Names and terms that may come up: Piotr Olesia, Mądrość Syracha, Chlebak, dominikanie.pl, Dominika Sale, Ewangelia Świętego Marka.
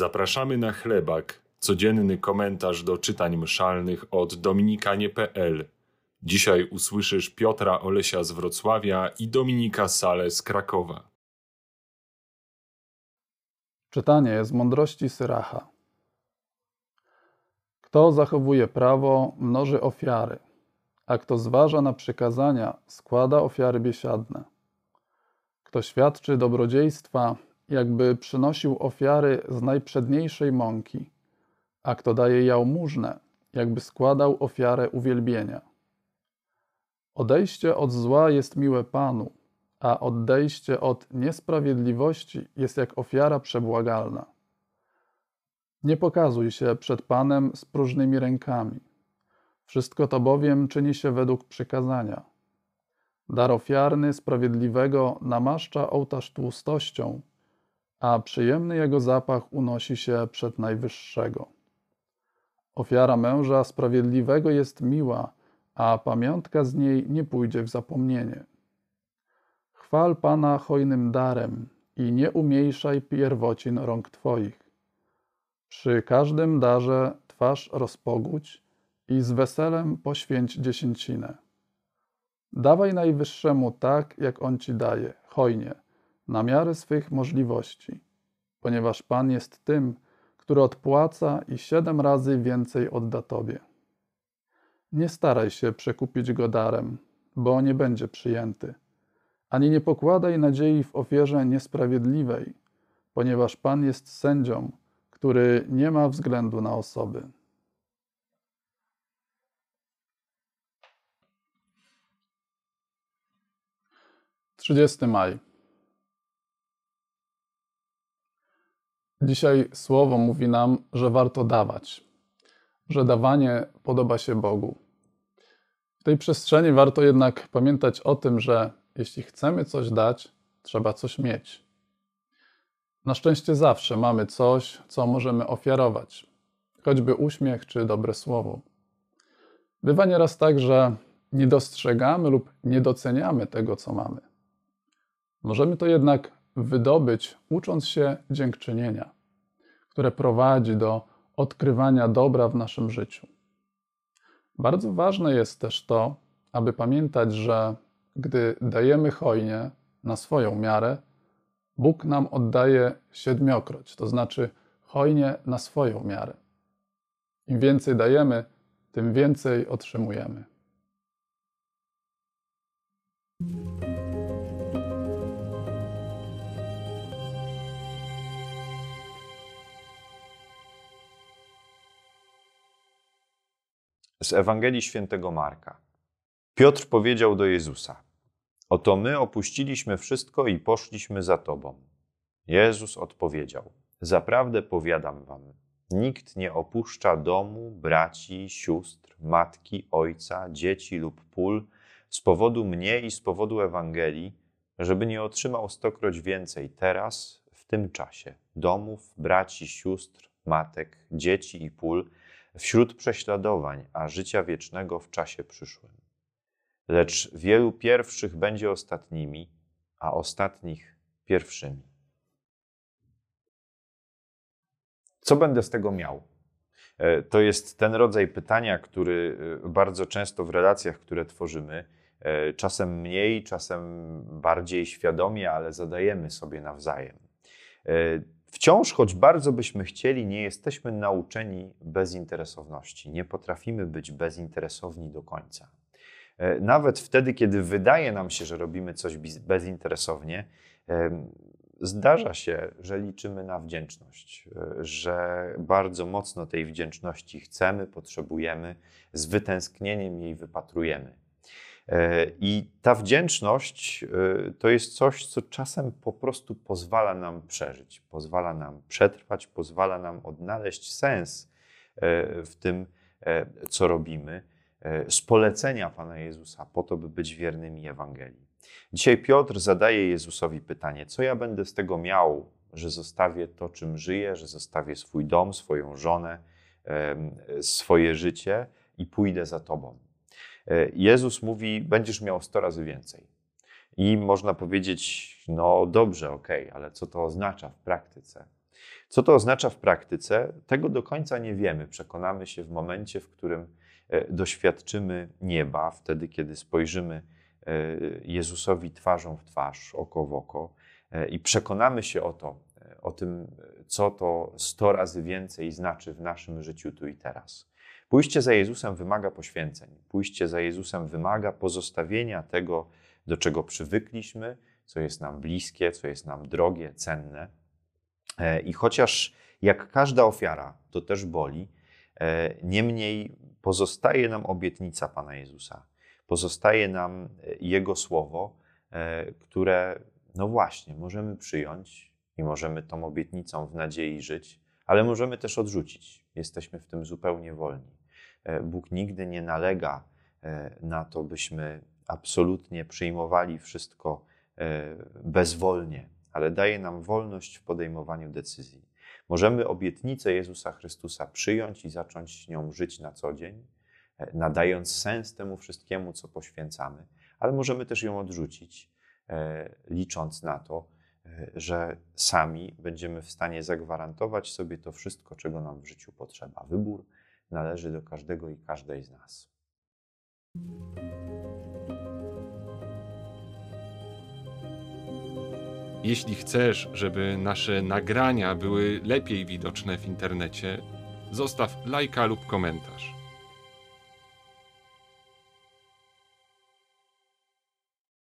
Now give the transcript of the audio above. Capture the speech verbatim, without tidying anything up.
Zapraszamy na Chlebak, codzienny komentarz do czytań mszalnych od dominikanie kropka pe el. Dzisiaj usłyszysz Piotra Olesia z Wrocławia i Dominika Sale z Krakowa. Czytanie z Mądrości Syracha. Kto zachowuje prawo, mnoży ofiary, a kto zważa na przykazania, składa ofiary biesiadne. Kto świadczy dobrodziejstwa, jakby przynosił ofiary z najprzedniejszej mąki, a kto daje jałmużnę, jakby składał ofiarę uwielbienia. Odejście od zła jest miłe Panu, a odejście od niesprawiedliwości jest jak ofiara przebłagalna. Nie pokazuj się przed Panem z próżnymi rękami. Wszystko to bowiem czyni się według przykazania. Dar ofiarny sprawiedliwego namaszcza ołtarz tłustością, a przyjemny jego zapach unosi się przed Najwyższego. Ofiara męża sprawiedliwego jest miła, a pamiątka z niej nie pójdzie w zapomnienie. Chwal Pana hojnym darem i nie umniejszaj pierwocin rąk Twoich. Przy każdym darze twarz rozpogódź i z weselem poświęć dziesięcinę. Dawaj Najwyższemu tak, jak On Ci daje, hojnie, na miarę swych możliwości, ponieważ Pan jest tym, który odpłaca i siedem razy więcej odda Tobie. Nie staraj się przekupić Go darem, bo nie będzie przyjęty, ani nie pokładaj nadziei w ofierze niesprawiedliwej, ponieważ Pan jest sędzią, który nie ma względu na osoby. trzydziestego maja. Dzisiaj Słowo mówi nam, że warto dawać, że dawanie podoba się Bogu. W tej przestrzeni warto jednak pamiętać o tym, że jeśli chcemy coś dać, trzeba coś mieć. Na szczęście zawsze mamy coś, co możemy ofiarować, choćby uśmiech czy dobre słowo. Bywa nieraz tak, że nie dostrzegamy lub nie doceniamy tego, co mamy. Możemy to jednak wydobyć, ucząc się dziękczynienia, które prowadzi do odkrywania dobra w naszym życiu. Bardzo ważne jest też to, aby pamiętać, że gdy dajemy hojnie na swoją miarę, Bóg nam oddaje siedmiokroć, to znaczy hojnie na swoją miarę. Im więcej dajemy, tym więcej otrzymujemy. Z Ewangelii Świętego Marka. Piotr powiedział do Jezusa: oto my opuściliśmy wszystko i poszliśmy za Tobą. Jezus odpowiedział: zaprawdę powiadam Wam, nikt nie opuszcza domu, braci, sióstr, matki, ojca, dzieci lub pól z powodu mnie i z powodu Ewangelii, żeby nie otrzymał stokroć więcej teraz, w tym czasie, domów, braci, sióstr, matek, dzieci i pól, wśród prześladowań, a życia wiecznego w czasie przyszłym. Lecz wielu pierwszych będzie ostatnimi, a ostatnich pierwszymi. Co będę z tego miał? To jest ten rodzaj pytania, który bardzo często w relacjach, które tworzymy, czasem mniej, czasem bardziej świadomie, ale zadajemy sobie nawzajem. Wciąż, choć bardzo byśmy chcieli, nie jesteśmy nauczeni bezinteresowności. Nie potrafimy być bezinteresowni do końca. Nawet wtedy, kiedy wydaje nam się, że robimy coś bezinteresownie, zdarza się, że liczymy na wdzięczność, że bardzo mocno tej wdzięczności chcemy, potrzebujemy, z wytęsknieniem jej wypatrujemy. I ta wdzięczność to jest coś, co czasem po prostu pozwala nam przeżyć, pozwala nam przetrwać, pozwala nam odnaleźć sens w tym, co robimy, z polecenia Pana Jezusa, po to, by być wiernymi Ewangelii. Dzisiaj Piotr zadaje Jezusowi pytanie: co ja będę z tego miał, że zostawię to, czym żyję, że zostawię swój dom, swoją żonę, swoje życie i pójdę za Tobą? Jezus mówi: będziesz miał sto razy więcej. I można powiedzieć: no dobrze, okej, ale co to oznacza w praktyce? Co to oznacza w praktyce? Tego do końca nie wiemy. Przekonamy się w momencie, w którym doświadczymy nieba, wtedy, kiedy spojrzymy Jezusowi twarzą w twarz, oko w oko i przekonamy się o to, o tym, co to sto razy więcej znaczy w naszym życiu tu i teraz. Pójście za Jezusem wymaga poświęceń. Pójście za Jezusem wymaga pozostawienia tego, do czego przywykliśmy, co jest nam bliskie, co jest nam drogie, cenne. I chociaż jak każda ofiara, to też boli, niemniej pozostaje nam obietnica Pana Jezusa. Pozostaje nam Jego Słowo, które, no właśnie, możemy przyjąć i możemy tą obietnicą w nadziei żyć, ale możemy też odrzucić. Jesteśmy w tym zupełnie wolni. Bóg nigdy nie nalega na to, byśmy absolutnie przyjmowali wszystko bezwolnie, ale daje nam wolność w podejmowaniu decyzji. Możemy obietnicę Jezusa Chrystusa przyjąć i zacząć nią żyć na co dzień, nadając sens temu wszystkiemu, co poświęcamy, ale możemy też ją odrzucić, licząc na to, że sami będziemy w stanie zagwarantować sobie to wszystko, czego nam w życiu potrzeba. Wybór należy do każdego i każdej z nas. Jeśli chcesz, żeby nasze nagrania były lepiej widoczne w internecie, zostaw lajka lub komentarz.